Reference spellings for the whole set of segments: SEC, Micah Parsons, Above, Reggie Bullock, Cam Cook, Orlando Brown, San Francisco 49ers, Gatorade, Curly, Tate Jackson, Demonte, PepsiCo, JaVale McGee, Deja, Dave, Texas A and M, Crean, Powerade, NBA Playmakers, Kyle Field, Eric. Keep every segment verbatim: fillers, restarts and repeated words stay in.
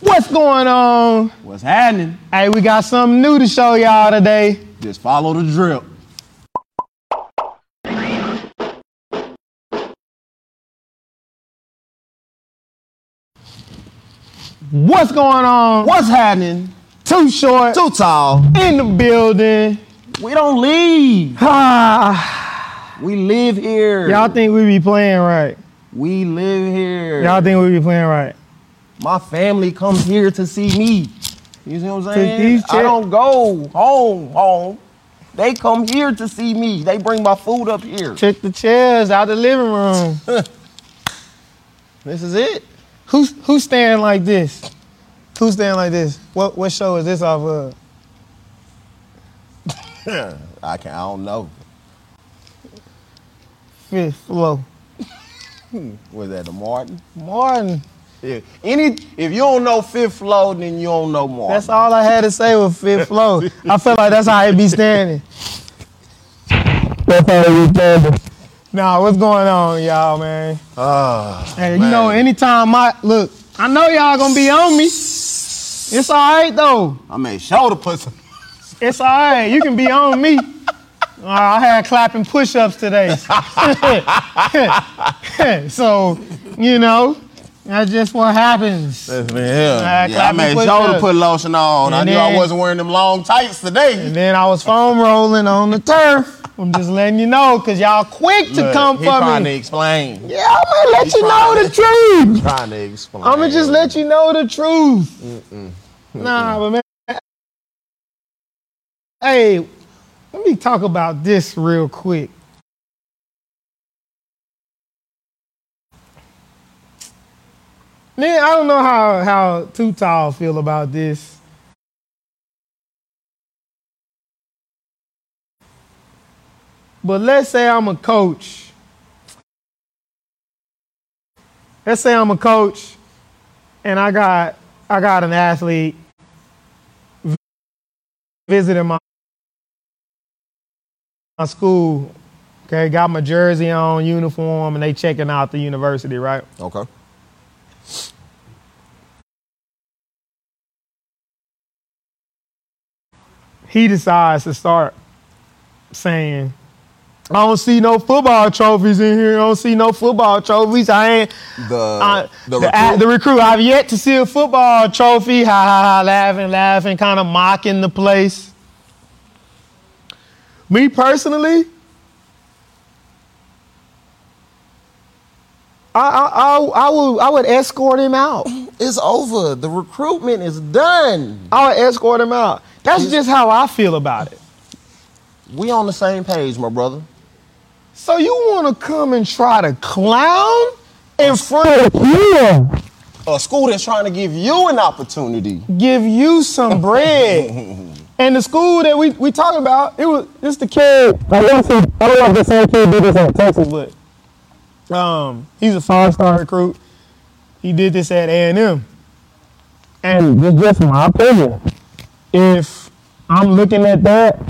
What's going on? What's happening? Hey, we got something new to show y'all today. Just follow the drip. What's going on? What's happening? Too short. Too tall. In the building. We don't leave. We live here. Y'all think we be playing right? We live here. Y'all think we be playing right? My family comes here to see me. You see what I'm saying? I don't go home, home. They come here to see me. They bring my food up here. Check the chairs out the living room. This is it. Who's who's staring like this? Who's staring like this? What what show is this off of? I can I don't know. Fifth floor. Was that the Martin? Martin. Yeah. Any if you don't know Fifth Flow, then you don't know Martin. That's all I had to say with Fifth Flow. I feel like that's how it be standing. That's how it be standing. Nah, what's going on, y'all, man? Uh, hey, you man. know, anytime I look, I know y'all gonna be on me. It's all right though. I made sure to put some. It's all right. You can be on me. Uh, I had clapping push-ups today. So, you know, that's just what happens. That's been hell. I, yeah, I made sure to put lotion on. And I then, knew I wasn't wearing them long tights today. And then I was foam rolling on the turf. I'm just letting you know, because y'all quick to Look, come for me. He trying to explain. Yeah, I'm going to let you know the truth. Trying to explain. I'm going to just let you know the truth. Mm-mm. Mm-mm. Nah, but man. Hey. Let me talk about this real quick. Man, I don't know how, how Too Tall feel about this. But let's say I'm a coach. Let's say I'm a coach and I got I got an athlete visiting my My school, okay, got my jersey on, uniform, and they checking out the university, right? Okay. He decides to start saying, I don't see no football trophies in here. I don't see no football trophies. I ain't the I, the, the, recruit. I, the recruit. I've yet to see a football trophy. Ha ha ha, laughing, laughing, kind of mocking the place. Me personally, I I I, I would I would escort him out. It's over. The recruitment is done. I would escort him out. That's it's, just how I feel about it. We on the same page, my brother. So you want to come and try to clown in a front of you? A school that's trying to give you an opportunity, give you some bread. And the school that we we talking about, it was it's the kid. I don't know if the same kid did this at Texas, but um, he's a five-star recruit. He did this at A and M. And this is just my opinion. If I'm looking at that,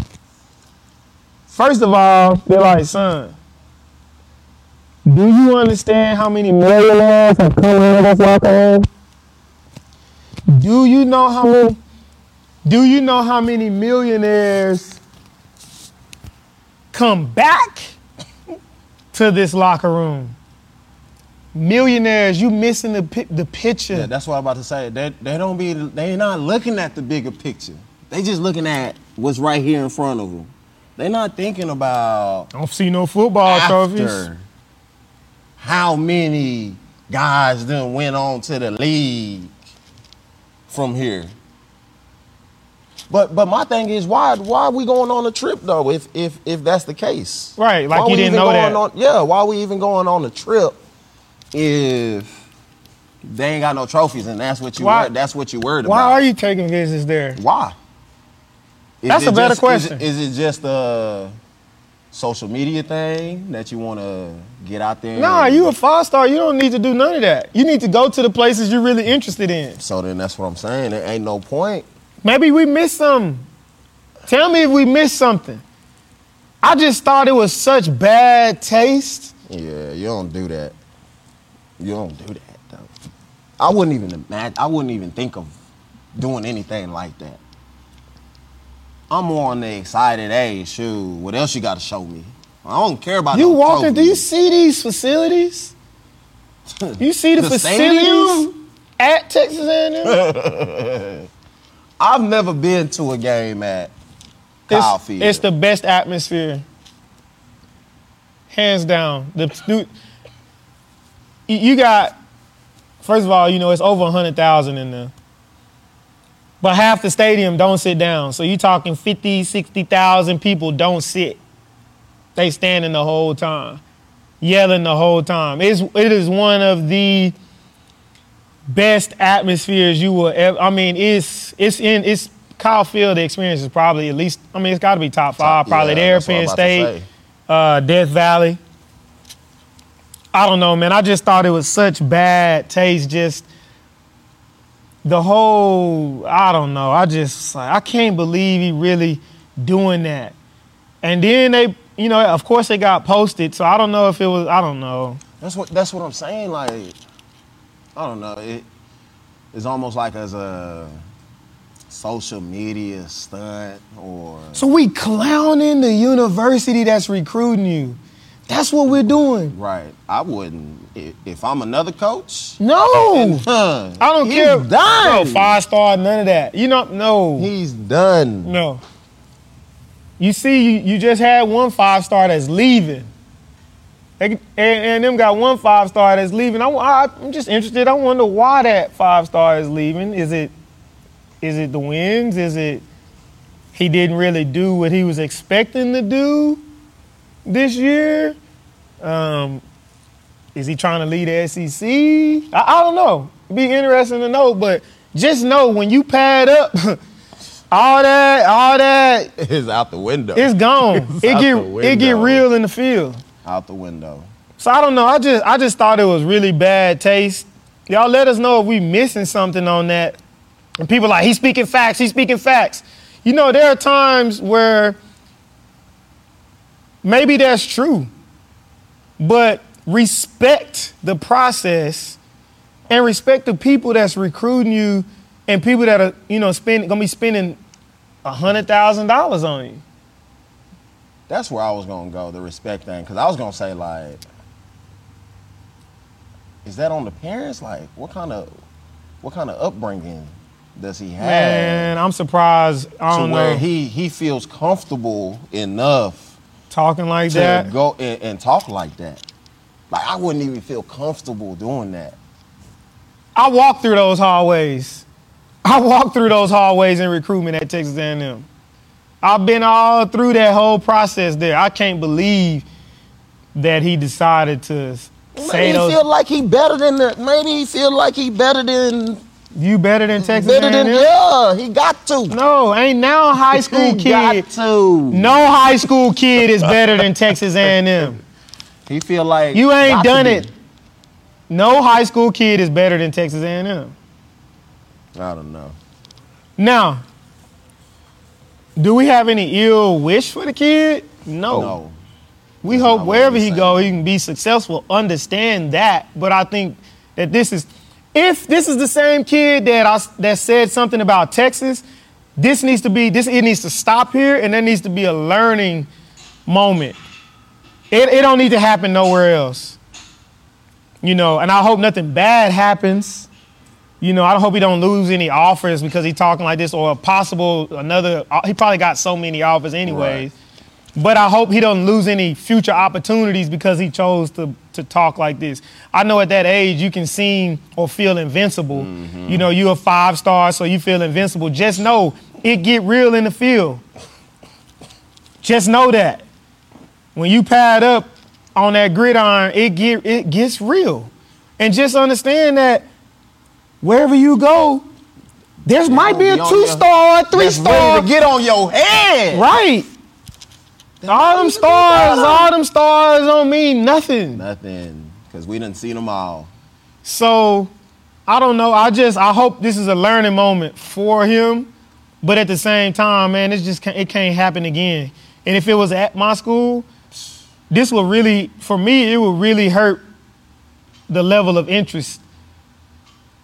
first of all, they're like, son, do you understand how many millionaires have come out of this locker room? Do you know how many? Do you know how many millionaires come back to this locker room? Millionaires, you missing the pi- the picture. Yeah, that's what I'm about to say. They they don't be they not looking at the bigger picture. They just looking at what's right here in front of them. They not thinking about. I don't see no football trophies. How many guys then went on to the league from here? But but my thing is, why why are we going on a trip though? If if if that's the case, right? Like why you didn't know that. On, yeah, why are we even going on a trip if they ain't got no trophies and that's what you why, were, that's what you worried why about? Why are you taking visits there? Why? Is that's a better just, question. Is, is it just a social media thing that you want to get out there? Nah, and, you a five star. You don't need to do none of that. You need to go to the places you're really interested in. So then that's what I'm saying. There ain't no point. Maybe we missed something. Tell me if we missed something. I just thought it was such bad taste. Yeah, you don't do that. You don't do that, though. I wouldn't even imagine, I wouldn't even think of doing anything like that. I'm more on the excited, hey, shoot, what else you got to show me? I don't care about you walking. Do you see these facilities? You see the, the facilities at Texas A and M? I've never been to a game at Kyle Field. It's the best atmosphere, hands down. The dude, you got. First of all, you know, it's over one hundred thousand in there. But half the stadium don't sit down. So you're talking fifty, sixty thousand people don't sit. They standing the whole time, yelling the whole time. It's, it is one of the best atmospheres you will ever, I mean, it's, it's in, it's, Kyle Field, the experience is probably at least, I mean, it's got to be top five, probably yeah, there, Penn State, uh, Death Valley. I don't know, man. I just thought it was such bad taste. Just the whole, I don't know. I just, like, I can't believe he really doing that. And then they, you know, of course they got posted. So I don't know if it was, I don't know. That's what that's what I'm saying. Like, I don't know. It, it's almost like as a social media stunt or. So we clowning the university that's recruiting you. That's what we're doing. Right. I wouldn't. If I'm another coach. No. I don't he's care. He's done. No, five star, none of that. You know, no. He's done. No. You see, you, you just had one five star that's leaving. They, and, and them got one five star that's leaving. I, I, I'm just interested. I wonder why that five star is leaving. Is it, is it the wins? Is it he didn't really do what he was expecting to do this year? Um, is he trying to lead the S E C? I, I don't know. It'd be interesting to know, but just know when you pad up, all that, all that is out the window. It's gone. It's it get it get real in the field. Out the window. So I don't know. I just I just thought it was really bad taste. Y'all let us know if we missing something on that. And people like, he's speaking facts. He's speaking facts. You know, there are times where. Maybe that's true, but respect the process and respect the people that's recruiting you and people that are, you know, spend, gonna be spending one hundred thousand dollars on you. That's where I was gonna go, the respect thing, because I was gonna say, like, is that on the parents? Like, what kind of, what kind of upbringing does he have? Man, I'm surprised. I don't know. Where he he feels comfortable enough. Talking like to that? Go and, and talk like that. Like, I wouldn't even feel comfortable doing that. I walked through those hallways. I walked through those hallways in recruitment at Texas A and M. I've been all through that whole process there. I can't believe that he decided to maybe say those. Maybe he feel like he better than the, maybe he feel like he better than. You better than Texas better than, A and M? Yeah, he got to. No, ain't now a high school he kid. Got to. No high school kid is better than Texas A and M. He feel like you ain't done it. No high school kid is better than Texas A and M. I don't know. Now, do we have any ill wish for the kid? No. No. We hope wherever he go, he can be successful. Understand that, but I think that this is. If this is the same kid that I, that said something about Texas, this needs to be this. It needs to stop here, and there needs to be a learning moment. It it don't need to happen nowhere else, you know. And I hope nothing bad happens, you know. I hope he don't lose any offers because he's talking like this, or a possible another. He probably got so many offers anyways. Right. But I hope he don't lose any future opportunities because he chose to. to talk like this. I know at that age you can seem or feel invincible. Mm-hmm. You know, you're a five star, so you feel invincible. Just know it get real in the field. Just know that. When you pad up on that gridiron, it get it gets real. And just understand that wherever you go, there it's might be a two-star, three-star. Get on your head. Right. All them stars, all them stars don't mean nothing. Nothing, because we done seen them all. So, I don't know. I just, I hope this is a learning moment for him. But at the same time, man, it's just, it can't happen again. And if it was at my school, this would really, for me, it would really hurt the level of interest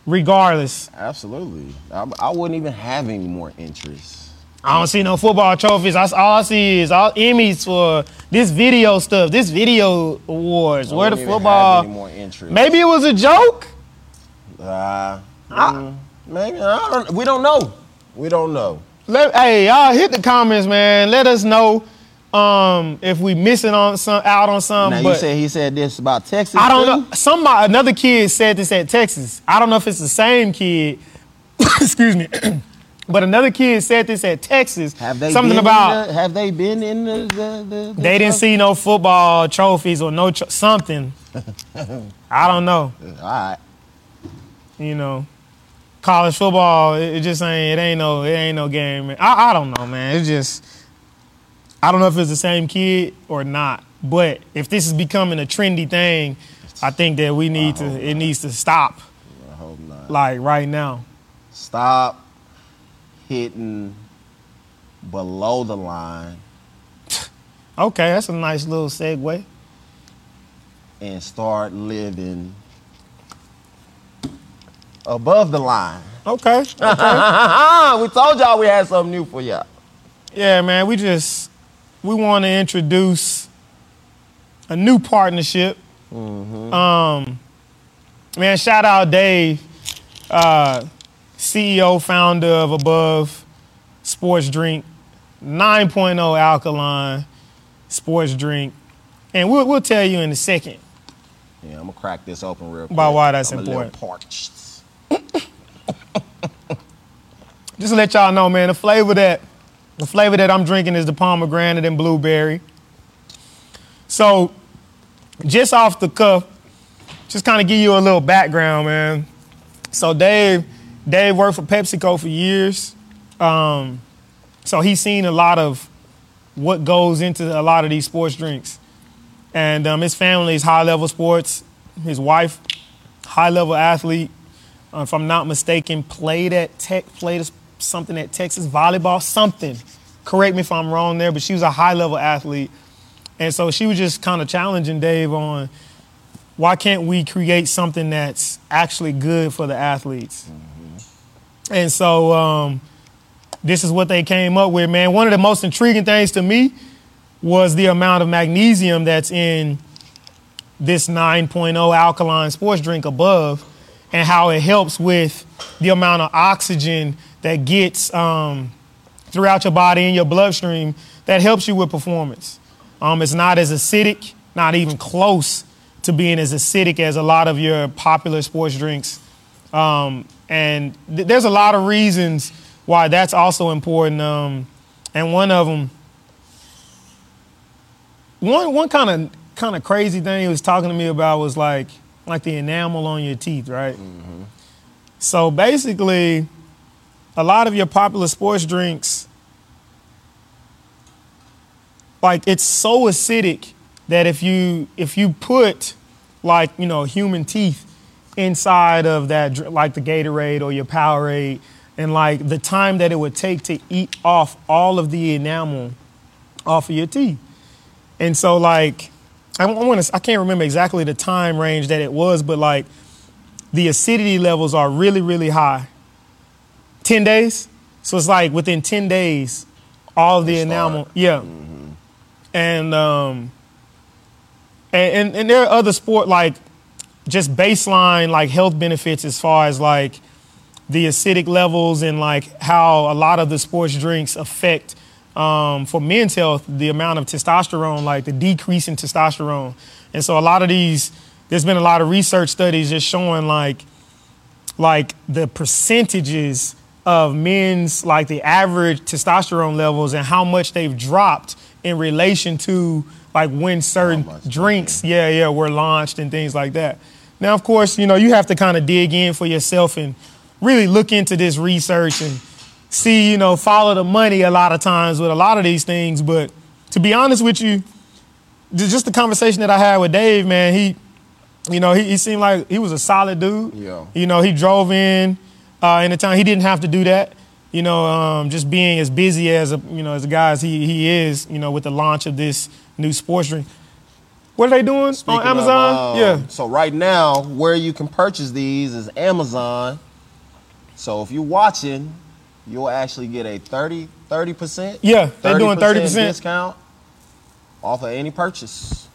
regardless. Absolutely. I, I wouldn't even have any more interest. I don't see no football trophies. I, all I see is all Emmys for this video stuff, this video awards. I Where the football? Have any more interest. Maybe it was a joke. Uh, I, maybe I don't, we don't know. We don't know. Let, hey, y'all hit the comments, man. Let us know um, if we missing on some, out on something. Now but you said he said this about Texas. I don't too? know. Somebody, another kid said this at Texas. I don't know if it's the same kid. Excuse me. But another kid said this at Texas. Have they something been about the, have they been in the? the, the, the they didn't trophy? see no football trophies or no tr- something. I don't know. All right. You know, college football. It, it just ain't. It ain't no. It ain't no game. I, I don't know, man. It's just. I don't know if it's the same kid or not. But if this is becoming a trendy thing, I think that we need to. Not. It needs to stop. I hope not. Like right now. Stop. Hitting below the line. Okay, that's a nice little segue. And start living above the line. Okay. okay. We told y'all we had something new for y'all. Yeah, man, we just, we want to introduce a new partnership. Mm-hmm. Um, man, shout out Dave. Uh, C E O, founder of Above Sports Drink, nine point oh alkaline sports drink. And we'll, we'll tell you in a second. Yeah, I'm going to crack this open real quick. About why that's I'm important. A little parched. Just to let y'all know, man, the flavor that the flavor that I'm drinking is the pomegranate and blueberry. So just off the cuff, just kind of give you a little background, man. So Dave... Dave worked for PepsiCo for years, um, so he's seen a lot of what goes into a lot of these sports drinks. And um, his family is high-level sports. His wife, high-level athlete. Uh, if I'm not mistaken, played at Tech, played something at Texas volleyball, something. Correct me if I'm wrong there, but she was a high-level athlete, and so she was just kind of challenging Dave on why can't we create something that's actually good for the athletes. And so um, this is what they came up with, man. One of the most intriguing things to me was the amount of magnesium that's in this nine point oh alkaline sports drink Above and how it helps with the amount of oxygen that gets um, throughout your body and your bloodstream that helps you with performance. Um, it's not as acidic, not even close to being as acidic as a lot of your popular sports drinks. Um, and th- there's a lot of reasons why that's also important. Um, and one of them, one one kind of kind of crazy thing he was talking to me about was like like the enamel on your teeth, right? Mm-hmm. So basically, a lot of your popular sports drinks, like it's so acidic that if you if you put like you know human teeth inside of that, like the Gatorade or your Powerade, and like the time that it would take to eat off all of the enamel off of your teeth. And so like, I want to, I can't remember exactly the time range that it was, but like the acidity levels are really, really high. ten days. So it's like within ten days, all of the That's enamel. Hard. Yeah. Mm-hmm. And, um, and, and, and there are other sport, like, just baseline like health benefits as far as like the acidic levels and like how a lot of the sports drinks affect um, for men's health, the amount of testosterone, like the decrease in testosterone. And so a lot of these, there's been a lot of research studies just showing like like the percentages of men's, like the average testosterone levels and how much they've dropped in relation to like when certain drinks, yeah, yeah, were launched and things like that. Now, of course, you know, you have to kind of dig in for yourself and really look into this research and see, you know, follow the money a lot of times with a lot of these things. But to be honest with you, just the conversation that I had with Dave, man, he, you know, he, he seemed like he was a solid dude. Yeah. You know, he drove in uh, in the time he didn't have to do that. You know, um, just being as busy as, a, you know, as a guy as he, he is, you know, with the launch of this new sports drink. What are they doing Speaking on Amazon? Of, um, yeah. So right now, where you can purchase these is Amazon. So if you're watching, you'll actually get a thirty percent Yeah, they're doing thirty percent discount off of any purchase.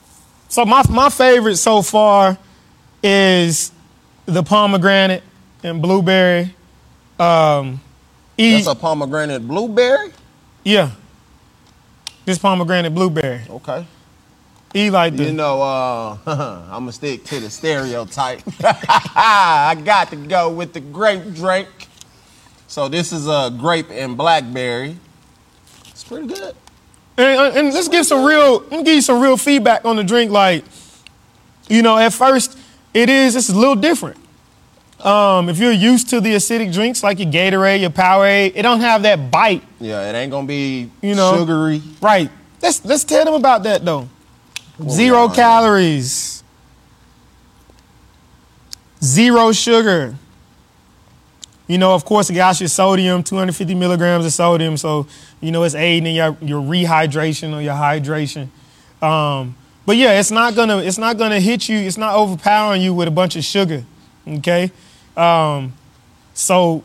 So my my favorite so far is the pomegranate and blueberry. Um, e- That's a pomegranate blueberry? Yeah. This pomegranate blueberry. Okay. E like this. You know, uh, I'm going to stick to the stereotype. I got to go with the grape drink. So this is a grape and blackberry. It's pretty good. And, and let's give some real, let me give you some real feedback on the drink. Like, you know, at first, it is, it's a little different. Um, if you're used to the acidic drinks like your Gatorade, your Powerade, it don't have that bite. Yeah, it ain't gonna be you know, sugary. Right. Let's let's tell them about that though. What Zero calories. Zero sugar. You know, of course, it got your sodium, two hundred fifty milligrams of sodium. So, you know, it's aiding in your, your rehydration or your hydration. Um, but yeah, it's not gonna it's not gonna hit you. It's not overpowering you with a bunch of sugar. Okay, um, so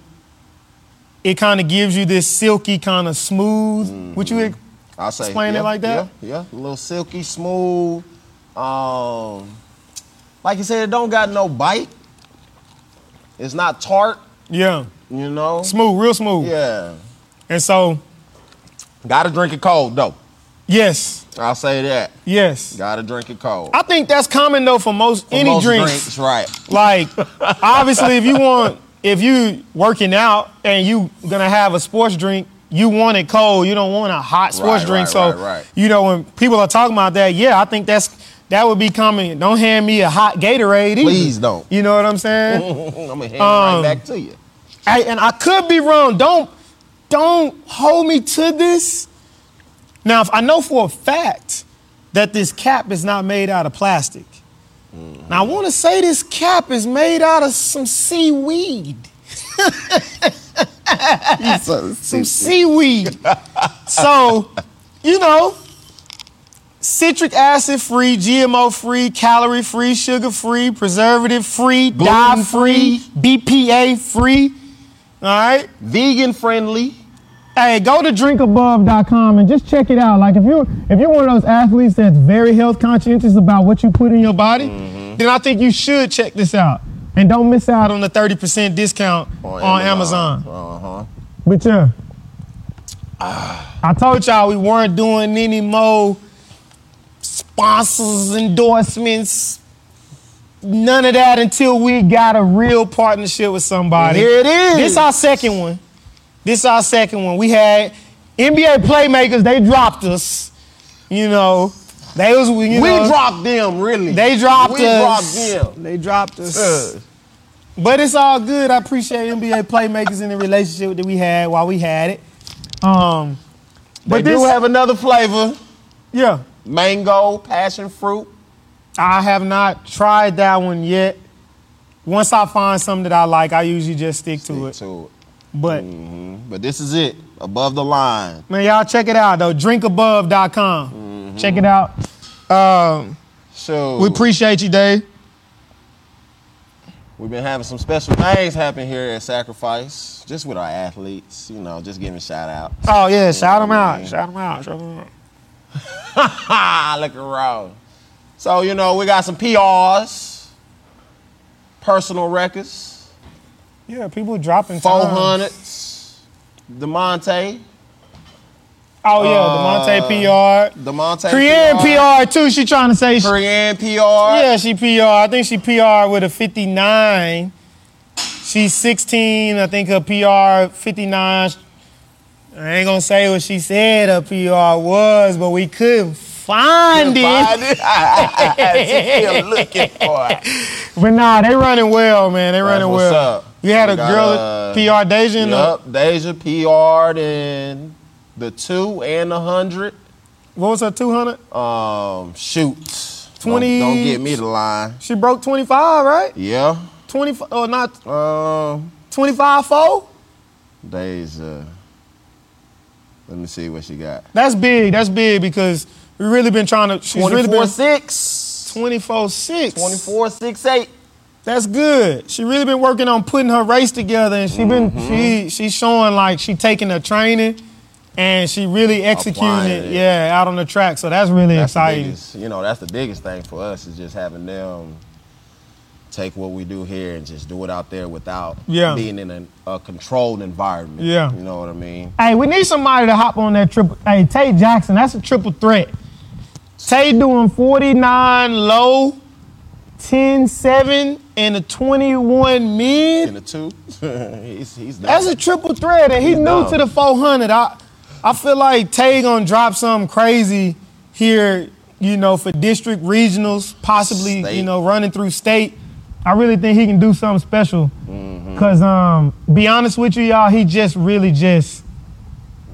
it kind of gives you this silky, kind of smooth. Mm-hmm. Would you ex- I say, explain yeah, it like that? Yeah, yeah, a little silky, smooth. Um, like you said, it don't got no bite. It's not tart. Yeah. You know? Smooth, real smooth. Yeah. And so... Gotta drink it cold, though. Yes. I'll say that. Yes. Gotta drink it cold. I think that's common though for most for any most drinks. drinks. Right. Like, obviously, if you want, if you working out and you gonna have a sports drink, you want it cold. You don't want a hot sports right, drink. Right, so, right, right. you know, when people are talking about that, yeah, I think that's that would be common. Don't hand me a hot Gatorade either. Please don't. You know what I'm saying? I'm gonna hand it um, right back to you. I, and I could be wrong. Don't don't hold me to this. Now, if I know for a fact that this cap is not made out of plastic. Mm-hmm. Now, I want to say this cap is made out of some seaweed. so some seaweed. So, you know, citric acid-free, G M O-free, calorie-free, sugar-free, preservative-free, dye-free, B P A-free, all right? Vegan-friendly. Hey, go to drink above dot com and just check it out. Like, if you're if you're one of those athletes that's very health conscientious about what you put in your body, mm-hmm. then I think you should check this out. And don't miss out on the thirty percent discount on, on Amazon. Amazon. Uh-huh. But yeah, uh, I told y'all we weren't doing any more sponsors, endorsements, none of that until we got a real partnership with somebody. Here it is. This is our second one. This is our second one. We had N B A Playmakers. They dropped us. You know, they was you know, we dropped them really. They dropped we us. We dropped them. They dropped us. Uh. But it's all good. I appreciate N B A Playmakers and the relationship that we had while we had it. Um, but they this, do have another flavor. Yeah, mango, passion fruit. I have not tried that one yet. Once I find something that I like, I usually just stick, stick to it. To it. But mm-hmm. but this is it, above the line. Man, y'all check it out, though, drink above dot com. Mm-hmm. Check it out. Um, so we appreciate you, Dave. We've been having some special things happen here at Sacrifice, just with our athletes, you know, just giving shout-outs. Oh, yeah, you shout them out, mean? shout them out, shout them out. Look around. So, you know, we got some P Rs, personal records. Yeah, people dropping four hundreds. Demonte. Oh, yeah, Demonte uh, P R. Demonte Crean P R. P R, too, she trying to say. Crean P R. Yeah, she P R. I think she P R with a fifty-nine. She's sixteen. I think her P R, fifty-nine. I ain't going to say what she said her P R was, but we couldn't find it. Find it. She's still looking for it. But, nah, they running well, man. They running What's well. What's up? You had we a got, girl uh, P R Deja in yep, the... Deja P R'd in the two and the hundred. What was her two hundred? Um, shoot. twenty... Don't, don't get me the line. She broke twenty-five, right? Yeah. twenty-five, or not... Um... twenty-five four? Deja. Let me see what she got. That's big. That's big because we've really been trying to... twenty-four six. twenty-four six. twenty-four six eight. That's good. She really been working on putting her race together, and she mm-hmm. been she she's showing like she taking her training, and she really executing it, it, yeah, out on the track. So that's really that's exciting. Biggest, you know, that's the biggest thing for us is just having them take what we do here and just do it out there without yeah. being in a, a controlled environment. Yeah, you know what I mean. Hey, we need somebody to hop on that triple. Hey, Tate Jackson, that's a triple threat. Tate doing forty-nine low. ten seven and a twenty-one mid. And a two. he's, he's That's a triple threat, and he's, he's new dumb. to the four hundred. I I feel like Tay gonna drop something crazy here, you know, for district regionals, possibly, state. you know, running through state. I really think he can do something special. Mm-hmm. Cause um, be honest with you, y'all, he just really just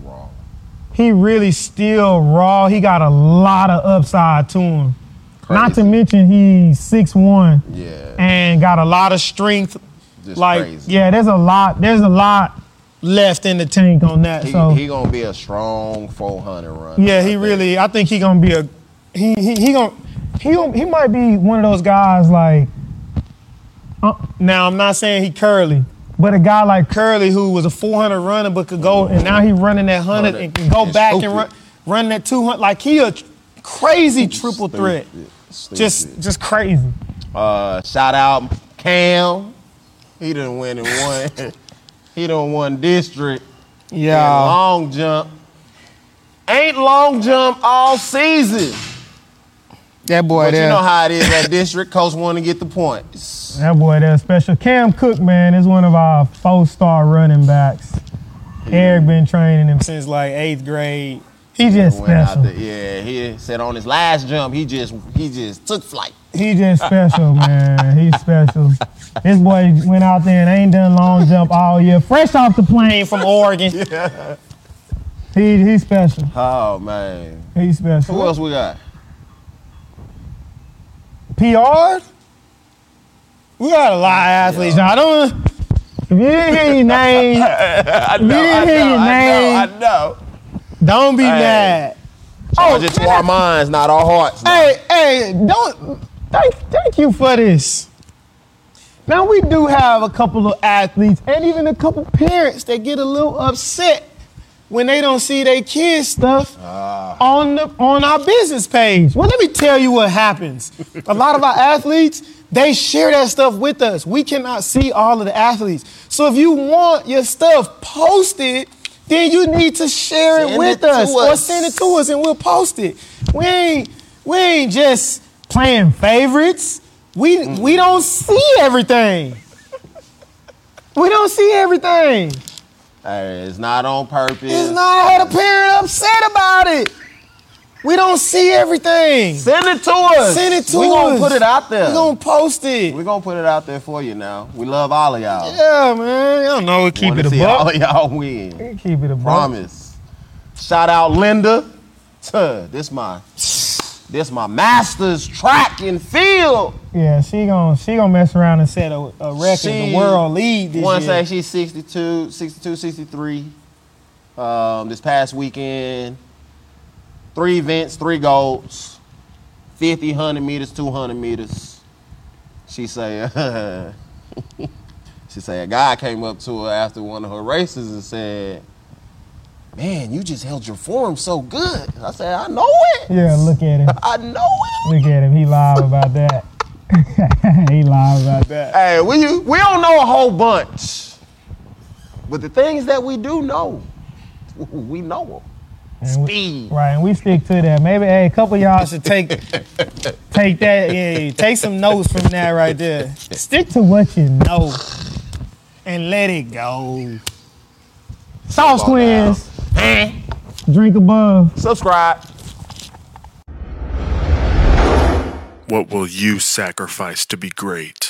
raw. He really still raw. He got a lot of upside to him. Crazy. Not to mention he's six one yeah. and got a lot of strength. Just like crazy. yeah, there's a lot, there's a lot left in the tank on that. He, so he gonna be a strong four hundred runner. Yeah, he I really. Think. I think he gonna be a he he he gonna he gonna, he might be one of those guys like. Uh, now I'm not saying he Curly, but a guy like Curly who was a four hundred runner but could go mm-hmm. and now he running that one hundred and can go and back stupid. and run run that two hundred like he a crazy triple threat. Stupid. Stupid. Just just crazy. Uh, shout out Cam. He done win in one. he done won district. Yeah. Long jump. Ain't long jump all season. That boy but there. You know how it is at district. Coach want to get the points. That boy there special. Cam Cook, man, is one of our four-star running backs. Yeah. Eric been training him since like eighth grade. He just special. There, yeah, he said on his last jump, he just he just took flight. He just special, man. He's special. This boy went out there and ain't done long jump all year. Fresh off the plane from Oregon. Yeah. He he's special. Oh man. He's special. Who else we got? P R? We got a lot of athletes. Yeah. I don't if you didn't hear your name. I know, if you didn't I know, hear your name. I know, I know. Don't be hey, mad. Charge oh, it to man. Our minds, not our hearts. No. Hey, hey, don't. Thank, thank you for this. Now, we do have a couple of athletes and even a couple parents that get a little upset when they don't see their kids' stuff uh. on the on our business page. Well, let me tell you what happens. A lot of our athletes, they share that stuff with us. We cannot see all of the athletes. So if you want your stuff posted, then you need to share it with us or send it to us and we'll post it. We ain't, we ain't just playing favorites. We mm. we don't see everything. we don't see everything. Hey, it's not on purpose. It's not. I had a parent upset about it. We don't see everything. Send it to us. Send it to we us. We're going to put it out there. We're going to post it. We're going to put it out there for you now. We love all of y'all. Yeah, man. Y'all know we keep it a buck. We all of y'all win. We keep it a buck. Promise. Shout out Linda. This my this my master's track and field. Yeah, she going she gonna mess around and set a, a record. She, the world lead this wanna year. One say she's sixty-two, sixty-two, sixty-three um, this past weekend. Three events, three golds, fifty, one hundred meters, two hundred meters. She say, uh, she say, a guy came up to her after one of her races and said, man, you just held your form so good. I said, I know it. Yeah, look at him. I know it. Look at him. He lied about that. he lied about that. Hey, we, we don't know a whole bunch, but the things that we do know, we know them. And Speed. We, right, and we stick to that. Maybe hey, a couple of y'all should take take that, yeah, take some notes from that right there. Stick to what you know and let it go. Sauce Twins. Drink Above. Subscribe. What will you sacrifice to be great?